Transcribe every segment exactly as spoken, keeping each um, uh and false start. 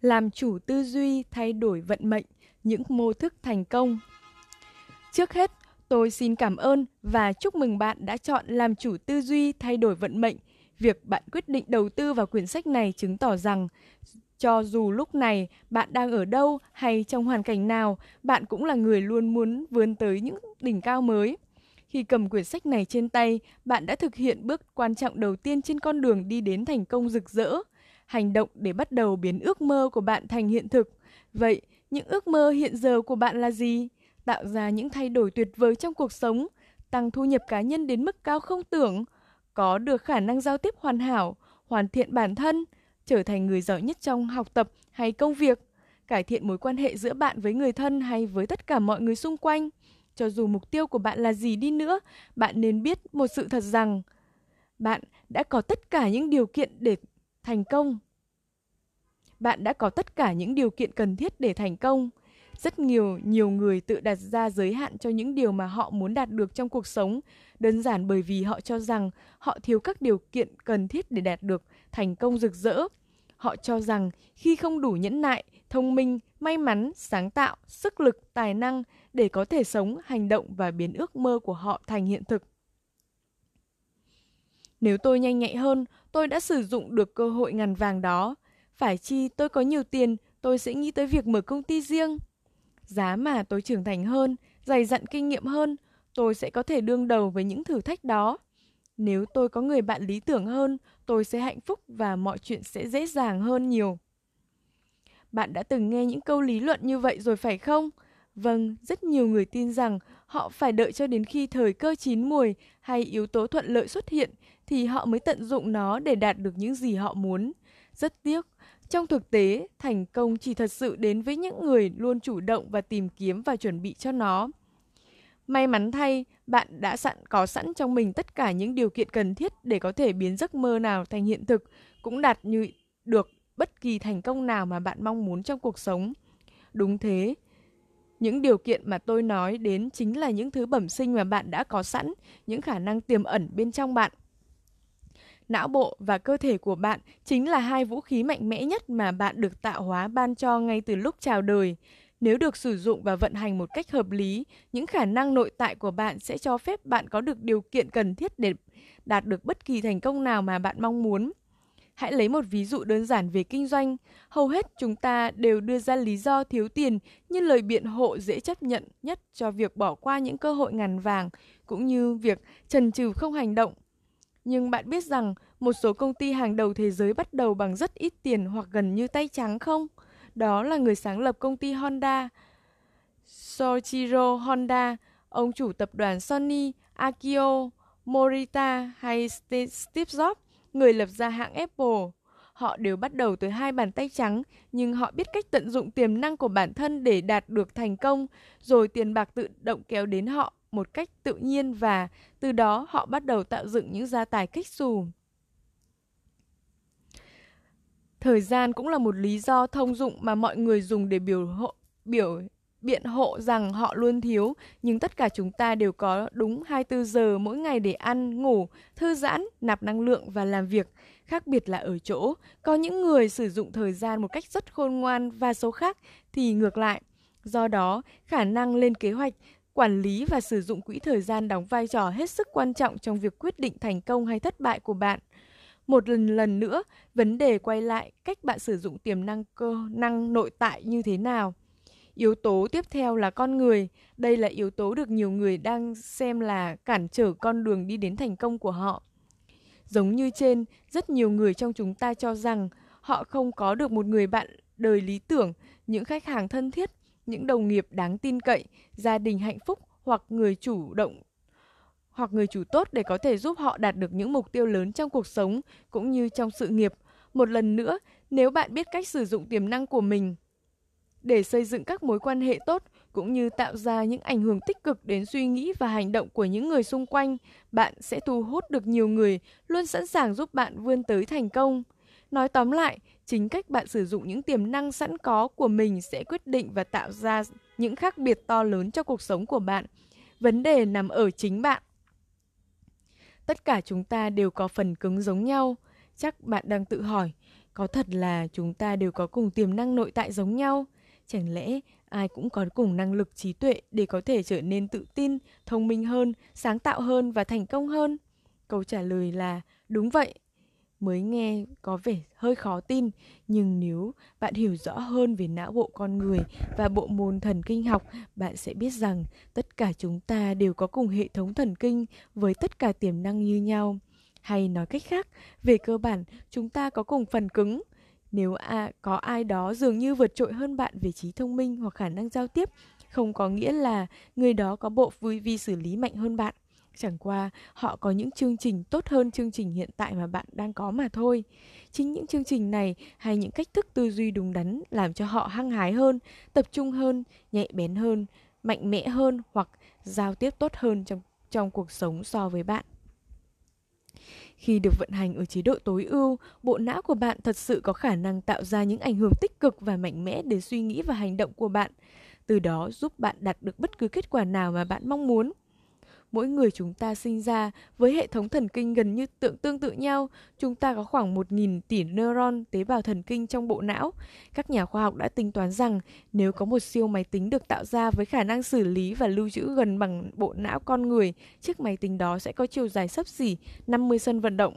làm chủ tư duy, thay đổi vận mệnh, những mô thức thành công. Trước hết, tôi xin cảm ơn và chúc mừng bạn đã chọn làm chủ tư duy, thay đổi vận mệnh. Việc bạn quyết định đầu tư vào quyển sách này chứng tỏ rằng, cho dù lúc này bạn đang ở đâu hay trong hoàn cảnh nào, bạn cũng là người luôn muốn vươn tới những đỉnh cao mới. Khi cầm quyển sách này trên tay, bạn đã thực hiện bước quan trọng đầu tiên trên con đường đi đến thành công rực rỡ. Hành động để bắt đầu biến ước mơ của bạn thành hiện thực. Vậy, những ước mơ hiện giờ của bạn là gì? Tạo ra những thay đổi tuyệt vời trong cuộc sống, tăng thu nhập cá nhân đến mức cao không tưởng, có được khả năng giao tiếp hoàn hảo, hoàn thiện bản thân, trở thành người giỏi nhất trong học tập hay công việc, cải thiện mối quan hệ giữa bạn với người thân hay với tất cả mọi người xung quanh. Cho dù mục tiêu của bạn là gì đi nữa, bạn nên biết một sự thật rằng bạn đã có tất cả những điều kiện để thành công. Bạn đã có tất cả những điều kiện cần thiết để thành công. Rất nhiều, nhiều người tự đặt ra giới hạn cho những điều mà họ muốn đạt được trong cuộc sống, đơn giản bởi vì họ cho rằng họ thiếu các điều kiện cần thiết để đạt được thành công rực rỡ. Họ cho rằng khi không đủ nhẫn nại, thông minh, may mắn, sáng tạo, sức lực, tài năng để có thể sống, hành động và biến ước mơ của họ thành hiện thực. Nếu tôi nhanh nhạy hơn, tôi đã sử dụng được cơ hội ngàn vàng đó. Phải chi tôi có nhiều tiền, tôi sẽ nghĩ tới việc mở công ty riêng. Giá mà tôi trưởng thành hơn, dày dặn kinh nghiệm hơn, tôi sẽ có thể đương đầu với những thử thách đó. Nếu tôi có người bạn lý tưởng hơn, tôi sẽ hạnh phúc và mọi chuyện sẽ dễ dàng hơn nhiều. Bạn đã từng nghe những câu lý luận như vậy rồi phải không? Vâng, rất nhiều người tin rằng họ phải đợi cho đến khi thời cơ chín muồi hay yếu tố thuận lợi xuất hiện thì họ mới tận dụng nó để đạt được những gì họ muốn. Rất tiếc, trong thực tế, thành công chỉ thật sự đến với những người luôn chủ động và tìm kiếm và chuẩn bị cho nó. May mắn thay, bạn đã sẵn có sẵn trong mình tất cả những điều kiện cần thiết để có thể biến giấc mơ nào thành hiện thực, cũng đạt như được bất kỳ thành công nào mà bạn mong muốn trong cuộc sống. Đúng thế, những điều kiện mà tôi nói đến chính là những thứ bẩm sinh mà bạn đã có sẵn, những khả năng tiềm ẩn bên trong bạn. Não bộ và cơ thể của bạn chính là hai vũ khí mạnh mẽ nhất mà bạn được tạo hóa ban cho ngay từ lúc chào đời. Nếu được sử dụng và vận hành một cách hợp lý, những khả năng nội tại của bạn sẽ cho phép bạn có được điều kiện cần thiết để đạt được bất kỳ thành công nào mà bạn mong muốn. Hãy lấy một ví dụ đơn giản về kinh doanh. Hầu hết chúng ta đều đưa ra lý do thiếu tiền như lời biện hộ dễ chấp nhận nhất cho việc bỏ qua những cơ hội ngàn vàng, cũng như việc chần chừ không hành động. Nhưng bạn biết rằng một số công ty hàng đầu thế giới bắt đầu bằng rất ít tiền hoặc gần như tay trắng không? Đó là người sáng lập công ty Honda, Soichiro Honda, ông chủ tập đoàn Sony, Akio Morita hay Steve Jobs, người lập ra hãng Apple. Họ đều bắt đầu từ hai bàn tay trắng, nhưng họ biết cách tận dụng tiềm năng của bản thân để đạt được thành công, rồi tiền bạc tự động kéo đến họ một cách tự nhiên và từ đó họ bắt đầu tạo dựng những gia tài kếch xù. Thời gian cũng là một lý do thông dụng mà mọi người dùng để biểu hộ, biểu biện hộ rằng họ luôn thiếu, nhưng tất cả chúng ta đều có đúng hai mươi tư giờ mỗi ngày để ăn, ngủ, thư giãn, nạp năng lượng và làm việc. Khác biệt là ở chỗ, có những người sử dụng thời gian một cách rất khôn ngoan và số khác thì ngược lại. Do đó, khả năng lên kế hoạch, quản lý và sử dụng quỹ thời gian đóng vai trò hết sức quan trọng trong việc quyết định thành công hay thất bại của bạn. Một lần lần nữa, vấn đề quay lại cách bạn sử dụng tiềm năng cơ năng nội tại như thế nào. Yếu tố tiếp theo là con người. Đây là yếu tố được nhiều người đang xem là cản trở con đường đi đến thành công của họ. Giống như trên, rất nhiều người trong chúng ta cho rằng họ không có được một người bạn đời lý tưởng, những khách hàng thân thiết, những đồng nghiệp đáng tin cậy, gia đình hạnh phúc hoặc người chủ động hoặc người chủ tốt để có thể giúp họ đạt được những mục tiêu lớn trong cuộc sống cũng như trong sự nghiệp. Một lần nữa, nếu bạn biết cách sử dụng tiềm năng của mình để xây dựng các mối quan hệ tốt cũng như tạo ra những ảnh hưởng tích cực đến suy nghĩ và hành động của những người xung quanh, bạn sẽ thu hút được nhiều người luôn sẵn sàng giúp bạn vươn tới thành công. Nói tóm lại, chính cách bạn sử dụng những tiềm năng sẵn có của mình sẽ quyết định và tạo ra những khác biệt to lớn cho cuộc sống của bạn. Vấn đề nằm ở chính bạn. Tất cả chúng ta đều có phần cứng giống nhau. Chắc bạn đang tự hỏi, Có thật là chúng ta đều có cùng tiềm năng nội tại giống nhau. Chẳng lẽ ai cũng có cùng năng lực trí tuệ để có thể trở nên tự tin, thông minh hơn, sáng tạo hơn và thành công hơn? Câu trả lời là đúng vậy. Mới nghe có vẻ hơi khó tin, nhưng nếu bạn hiểu rõ hơn về não bộ con người và bộ môn thần kinh học, bạn sẽ biết rằng tất cả chúng ta đều có cùng hệ thống thần kinh với tất cả tiềm năng như nhau. Hay nói cách khác, về cơ bản chúng ta có cùng phần cứng. Nếu à, có ai đó dường như vượt trội hơn bạn về trí thông minh hoặc khả năng giao tiếp, không có nghĩa là người đó có bộ vi xử lý mạnh hơn bạn. Chẳng qua, họ có những chương trình tốt hơn chương trình hiện tại mà bạn đang có mà thôi. Chính những chương trình này hay những cách thức tư duy đúng đắn làm cho họ hăng hái hơn, tập trung hơn, nhạy bén hơn, mạnh mẽ hơn hoặc giao tiếp tốt hơn trong, trong cuộc sống so với bạn. Khi được vận hành ở chế độ tối ưu, bộ não của bạn thật sự có khả năng tạo ra những ảnh hưởng tích cực và mạnh mẽ đến suy nghĩ và hành động của bạn, từ đó giúp bạn đạt được bất cứ kết quả nào mà bạn mong muốn. Mỗi người chúng ta sinh ra với hệ thống thần kinh gần như tương tương tự nhau, chúng ta có khoảng một nghìn tỷ neuron tế bào thần kinh trong bộ não. Các nhà khoa học đã tính toán rằng nếu có một siêu máy tính được tạo ra với khả năng xử lý và lưu trữ gần bằng bộ não con người, chiếc máy tính đó sẽ có chiều dài xấp xỉ năm mươi sân vận động,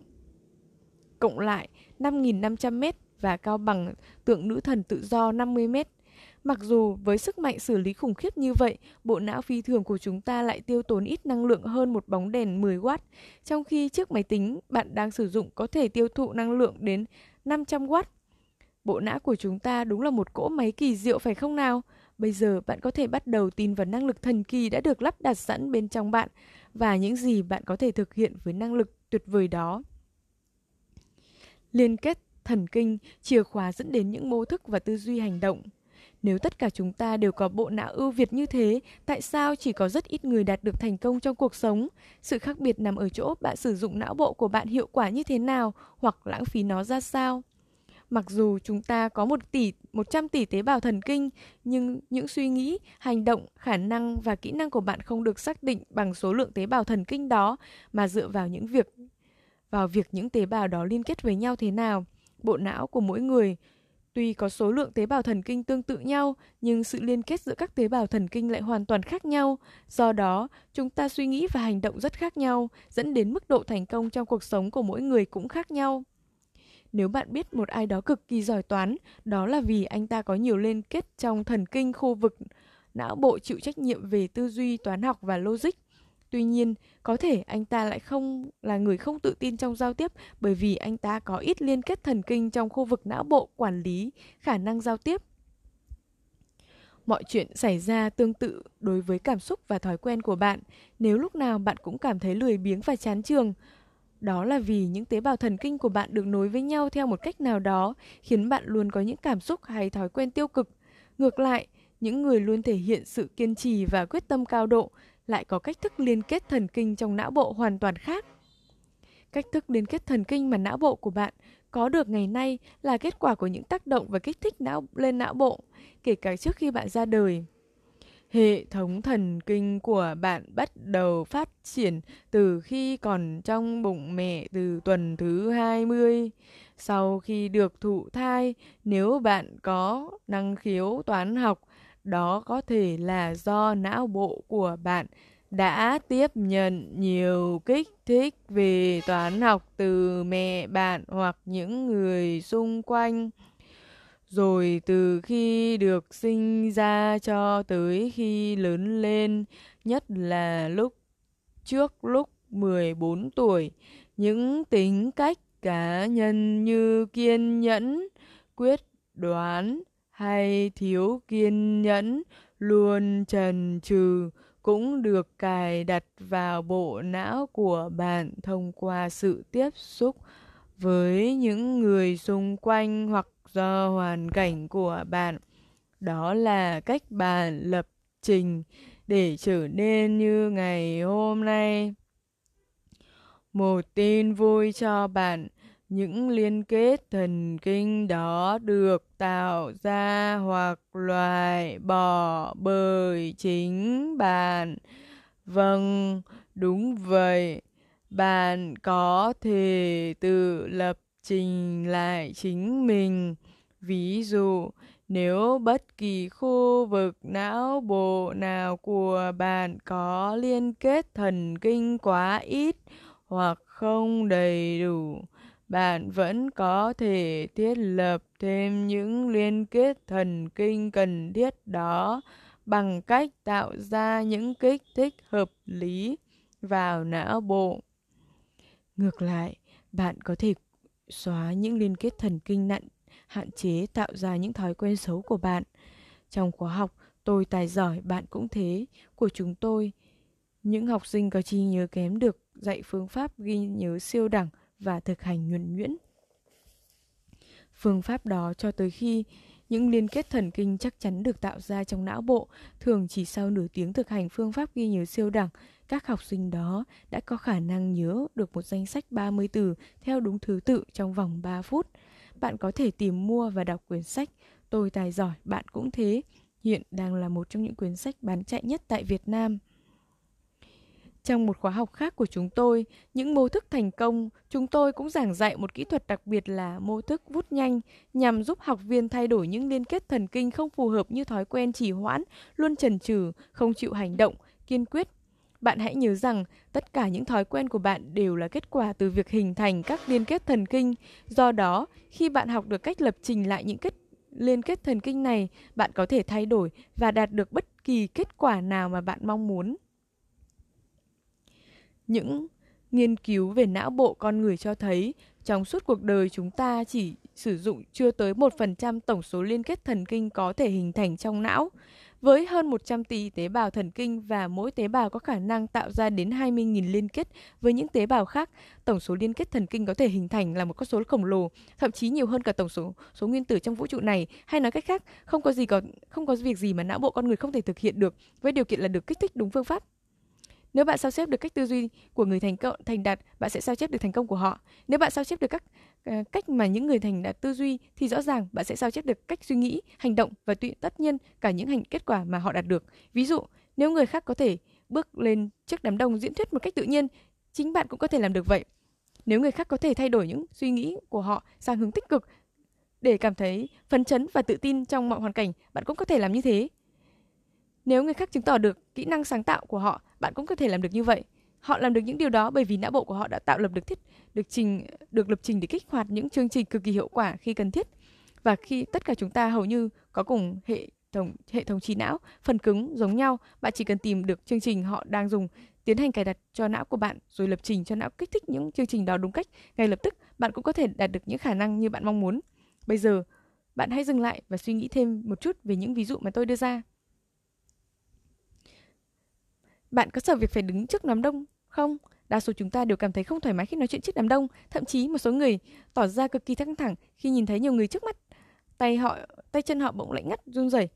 cộng lại năm nghìn năm trăm mét và cao bằng tượng nữ thần tự do năm mươi mét. Mặc dù với sức mạnh xử lý khủng khiếp như vậy, bộ não phi thường của chúng ta lại tiêu tốn ít năng lượng hơn một bóng đèn mười oát, trong khi chiếc máy tính bạn đang sử dụng có thể tiêu thụ năng lượng đến năm trăm oát. Bộ não của chúng ta đúng là một cỗ máy kỳ diệu phải không nào? Bây giờ bạn có thể bắt đầu tin vào năng lực thần kỳ đã được lắp đặt sẵn bên trong bạn và những gì bạn có thể thực hiện với năng lực tuyệt vời đó. Liên kết thần kinh, chìa khóa dẫn đến những mô thức và tư duy hành động. Nếu tất cả chúng ta đều có bộ não ưu việt như thế, tại sao chỉ có rất ít người đạt được thành công trong cuộc sống? Sự khác biệt nằm ở chỗ bạn sử dụng não bộ của bạn hiệu quả như thế nào hoặc lãng phí nó ra sao? Mặc dù chúng ta có một tỷ, một trăm tỷ tế bào thần kinh, nhưng những suy nghĩ, hành động, khả năng và kỹ năng của bạn không được xác định bằng số lượng tế bào thần kinh đó, mà dựa vào những việc, vào việc những tế bào đó liên kết với nhau thế nào. Bộ não của mỗi người tuy có số lượng tế bào thần kinh tương tự nhau, nhưng sự liên kết giữa các tế bào thần kinh lại hoàn toàn khác nhau. Do đó, chúng ta suy nghĩ và hành động rất khác nhau, dẫn đến mức độ thành công trong cuộc sống của mỗi người cũng khác nhau. Nếu bạn biết một ai đó cực kỳ giỏi toán, đó là vì anh ta có nhiều liên kết trong thần kinh khu vực não bộ chịu trách nhiệm về tư duy, toán học và logic. Tuy nhiên, có thể anh ta lại không là người không tự tin trong giao tiếp bởi vì anh ta có ít liên kết thần kinh trong khu vực não bộ quản lý khả năng giao tiếp. Mọi chuyện xảy ra tương tự đối với cảm xúc và thói quen của bạn. Nếu lúc nào bạn cũng cảm thấy lười biếng và chán chường, đó là vì những tế bào thần kinh của bạn được nối với nhau theo một cách nào đó, khiến bạn luôn có những cảm xúc hay thói quen tiêu cực. Ngược lại, những người luôn thể hiện sự kiên trì và quyết tâm cao độ lại có cách thức liên kết thần kinh trong não bộ hoàn toàn khác. Cách thức liên kết thần kinh mà não bộ của bạn có được ngày nay là kết quả của những tác động và kích thích não lên não bộ, kể cả trước khi bạn ra đời. Hệ thống thần kinh của bạn bắt đầu phát triển từ khi còn trong bụng mẹ, từ tuần thứ hai mươi. Sau khi được thụ thai, nếu bạn có năng khiếu toán học, đó có thể là do não bộ của bạn đã tiếp nhận nhiều kích thích về toán học từ mẹ bạn hoặc những người xung quanh. Rồi từ khi được sinh ra cho tới khi lớn lên, nhất là lúc trước lúc mười bốn tuổi, những tính cách cá nhân như kiên nhẫn, quyết đoán hay thiếu kiên nhẫn, luôn chần chừ cũng được cài đặt vào bộ não của bạn thông qua sự tiếp xúc với những người xung quanh hoặc do hoàn cảnh của bạn. Đó là cách bạn lập trình để trở nên như ngày hôm nay. Một tin vui cho bạn, những liên kết thần kinh đó được tạo ra hoặc loại bỏ bởi chính bạn. Vâng, đúng vậy. Bạn có thể tự lập trình lại chính mình. Ví dụ, nếu bất kỳ khu vực não bộ nào của bạn có liên kết thần kinh quá ít hoặc không đầy đủ, bạn vẫn có thể thiết lập thêm những liên kết thần kinh cần thiết đó bằng cách tạo ra những kích thích hợp lý vào não bộ. Ngược lại, bạn có thể xóa những liên kết thần kinh nặng, hạn chế tạo ra những thói quen xấu của bạn. Trong khóa học Tôi Tài Giỏi Bạn Cũng Thế của chúng tôi, những học sinh có trí nhớ kém được dạy phương pháp ghi nhớ siêu đẳng và thực hành nhuần nhuyễn. Phương pháp đó cho tới khi những liên kết thần kinh chắc chắn được tạo ra trong não bộ, thường chỉ sau nửa tiếng thực hành phương pháp ghi nhớ siêu đẳng, các học sinh đó đã có khả năng nhớ được một danh sách ba mươi từ theo đúng thứ tự trong vòng ba phút. Bạn có thể tìm mua và đọc quyển sách Tôi Tài Giỏi Bạn Cũng Thế, hiện đang là một trong những quyển sách bán chạy nhất tại Việt Nam. Trong một khóa học khác của chúng tôi, những mô thức thành công, chúng tôi cũng giảng dạy một kỹ thuật đặc biệt là mô thức vút nhanh, nhằm giúp học viên thay đổi những liên kết thần kinh không phù hợp như thói quen trì hoãn, luôn chần chừ, không chịu hành động, kiên quyết. Bạn hãy nhớ rằng tất cả những thói quen của bạn đều là kết quả từ việc hình thành các liên kết thần kinh. Do đó, khi bạn học được cách lập trình lại những kết liên kết thần kinh này, bạn có thể thay đổi và đạt được bất kỳ kết quả nào mà bạn mong muốn. Những nghiên cứu về não bộ con người cho thấy, trong suốt cuộc đời chúng ta chỉ sử dụng chưa tới một phần trăm tổng số liên kết thần kinh có thể hình thành trong não. Với hơn một trăm tỷ tế bào thần kinh và mỗi tế bào có khả năng tạo ra đến hai mươi nghìn liên kết với những tế bào khác, tổng số liên kết thần kinh có thể hình thành là một con số khổng lồ, thậm chí nhiều hơn cả tổng số số nguyên tử trong vũ trụ này. Hay nói cách khác, không có gì có không có việc gì mà não bộ con người không thể thực hiện được, với điều kiện là được kích thích đúng phương pháp. Nếu bạn sao chép được cách tư duy của người thành công thành đạt, bạn sẽ sao chép được thành công của họ. Nếu bạn sao chép được các uh, cách mà những người thành đạt tư duy, thì rõ ràng bạn sẽ sao chép được cách suy nghĩ, hành động và tuy, tất nhiên cả những hành kết quả mà họ đạt được. Ví dụ, nếu người khác có thể bước lên trước đám đông diễn thuyết một cách tự nhiên, chính bạn cũng có thể làm được vậy. Nếu người khác có thể thay đổi những suy nghĩ của họ sang hướng tích cực để cảm thấy phấn chấn và tự tin trong mọi hoàn cảnh, bạn cũng có thể làm như thế. Nếu người khác chứng tỏ được kỹ năng sáng tạo của họ, bạn cũng có thể làm được như vậy. Họ làm được những điều đó bởi vì não bộ của họ đã tạo lập được thiết được trình được lập trình để kích hoạt những chương trình cực kỳ hiệu quả khi cần thiết. Và khi tất cả chúng ta hầu như có cùng hệ thống hệ thống trí não, phần cứng giống nhau, bạn chỉ cần tìm được chương trình họ đang dùng, tiến hành cài đặt cho não của bạn rồi lập trình cho não kích thích những chương trình đó đúng cách, ngay lập tức bạn cũng có thể đạt được những khả năng như bạn mong muốn. Bây giờ, bạn hãy dừng lại và suy nghĩ thêm một chút về những ví dụ mà tôi đưa ra. Bạn có sợ việc phải đứng trước đám đông không? Đa số chúng ta đều cảm thấy không thoải mái khi nói chuyện trước đám đông. Thậm chí một số người tỏ ra cực kỳ căng thẳng khi nhìn thấy nhiều người trước mắt. Tay họ, tay chân họ bỗng lạnh ngắt, run rẩy,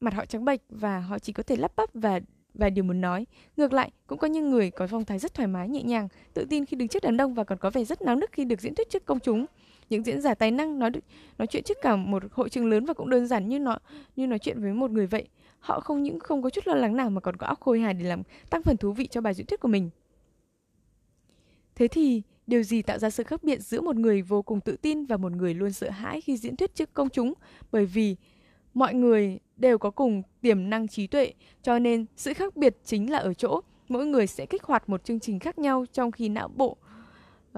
mặt họ trắng bệch và họ chỉ có thể lắp bắp và và điều muốn nói. Ngược lại, cũng có những người có phong thái rất thoải mái, nhẹ nhàng, tự tin khi đứng trước đám đông và còn có vẻ rất náo nức khi được diễn thuyết trước công chúng. Những diễn giả tài năng nói nói chuyện trước cả một hội trường lớn và cũng đơn giản như nó như nói chuyện với một người vậy. Họ không những không có chút lo lắng nào mà còn có óc khôi hài để làm tăng phần thú vị cho bài diễn thuyết của mình. Thế thì, điều gì tạo ra sự khác biệt giữa một người vô cùng tự tin và một người luôn sợ hãi khi diễn thuyết trước công chúng? Bởi vì mọi người đều có cùng tiềm năng trí tuệ, cho nên sự khác biệt chính là ở chỗ mỗi người sẽ kích hoạt một chương trình khác nhau trong khi não bộ,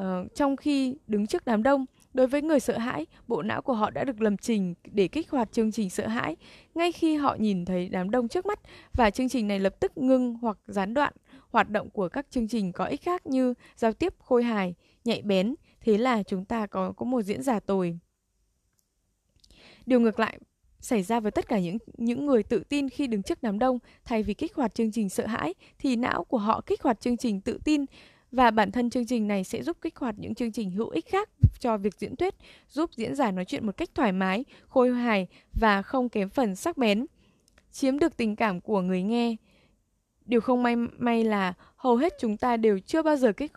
uh, trong khi đứng trước đám đông. Đối với người sợ hãi, bộ não của họ đã được lập trình để kích hoạt chương trình sợ hãi ngay khi họ nhìn thấy đám đông trước mắt, và chương trình này lập tức ngưng hoặc gián đoạn hoạt động của các chương trình có ích khác như giao tiếp, khôi hài, nhạy bén. Thế là chúng ta có, có một diễn giả tồi. Điều ngược lại xảy ra với tất cả những, những người tự tin khi đứng trước đám đông. Thay vì kích hoạt chương trình sợ hãi thì não của họ kích hoạt chương trình tự tin. Và bản thân chương trình này sẽ giúp kích hoạt những chương trình hữu ích khác cho việc diễn thuyết, giúp diễn giả nói chuyện một cách thoải mái, khôi hài và không kém phần sắc bén, chiếm được tình cảm của người nghe. Điều không may may là hầu hết chúng ta đều chưa bao giờ kích,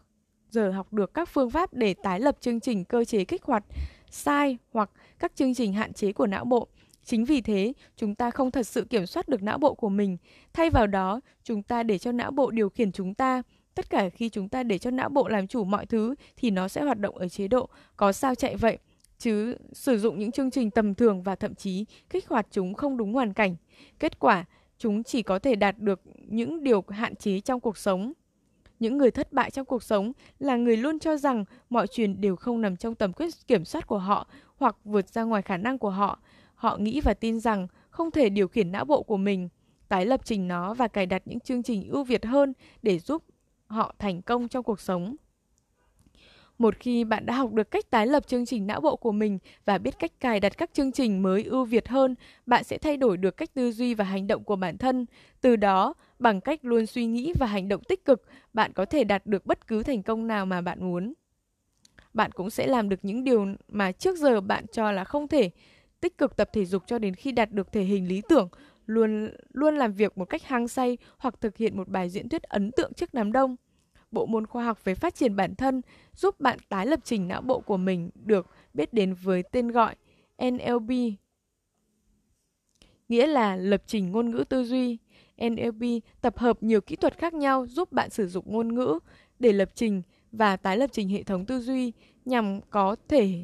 giờ học được các phương pháp để tái lập chương trình cơ chế kích hoạt sai hoặc các chương trình hạn chế của não bộ. Chính vì thế, chúng ta không thật sự kiểm soát được não bộ của mình. Thay vào đó, chúng ta để cho não bộ điều khiển chúng ta. Tất cả khi chúng ta để cho não bộ làm chủ mọi thứ thì nó sẽ hoạt động ở chế độ có sao chạy vậy, chứ sử dụng những chương trình tầm thường và thậm chí kích hoạt chúng không đúng hoàn cảnh. Kết quả, chúng chỉ có thể đạt được những điều hạn chế trong cuộc sống. Những người thất bại trong cuộc sống là người luôn cho rằng mọi chuyện đều không nằm trong tầm kiểm soát của họ hoặc vượt ra ngoài khả năng của họ. Họ nghĩ và tin rằng không thể điều khiển não bộ của mình, tái lập trình nó và cài đặt những chương trình ưu việt hơn để giúp họ thành công trong cuộc sống. Một khi bạn đã học được cách tái lập chương trình não bộ của mình và biết cách cài đặt các chương trình mới ưu việt hơn, bạn sẽ thay đổi được cách tư duy và hành động của bản thân. Từ đó, bằng cách luôn suy nghĩ và hành động tích cực, bạn có thể đạt được bất cứ thành công nào mà bạn muốn. Bạn cũng sẽ làm được những điều mà trước giờ bạn cho là không thể. Tích cực tập thể dục cho đến khi đạt được thể hình lý tưởng, luôn luôn làm việc một cách hăng say hoặc thực hiện một bài diễn thuyết ấn tượng trước đám đông. Bộ môn khoa học về phát triển bản thân giúp bạn tái lập trình não bộ của mình được biết đến với tên gọi en lờ pê, nghĩa là lập trình ngôn ngữ tư duy. en lờ pê tập hợp nhiều kỹ thuật khác nhau giúp bạn sử dụng ngôn ngữ để lập trình và tái lập trình hệ thống tư duy nhằm có thể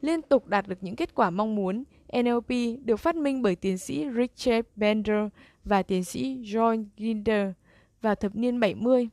liên tục đạt được những kết quả mong muốn. en lờ pê được phát minh bởi tiến sĩ Richard Bandler và tiến sĩ John Grinder vào thập niên bảy mươi.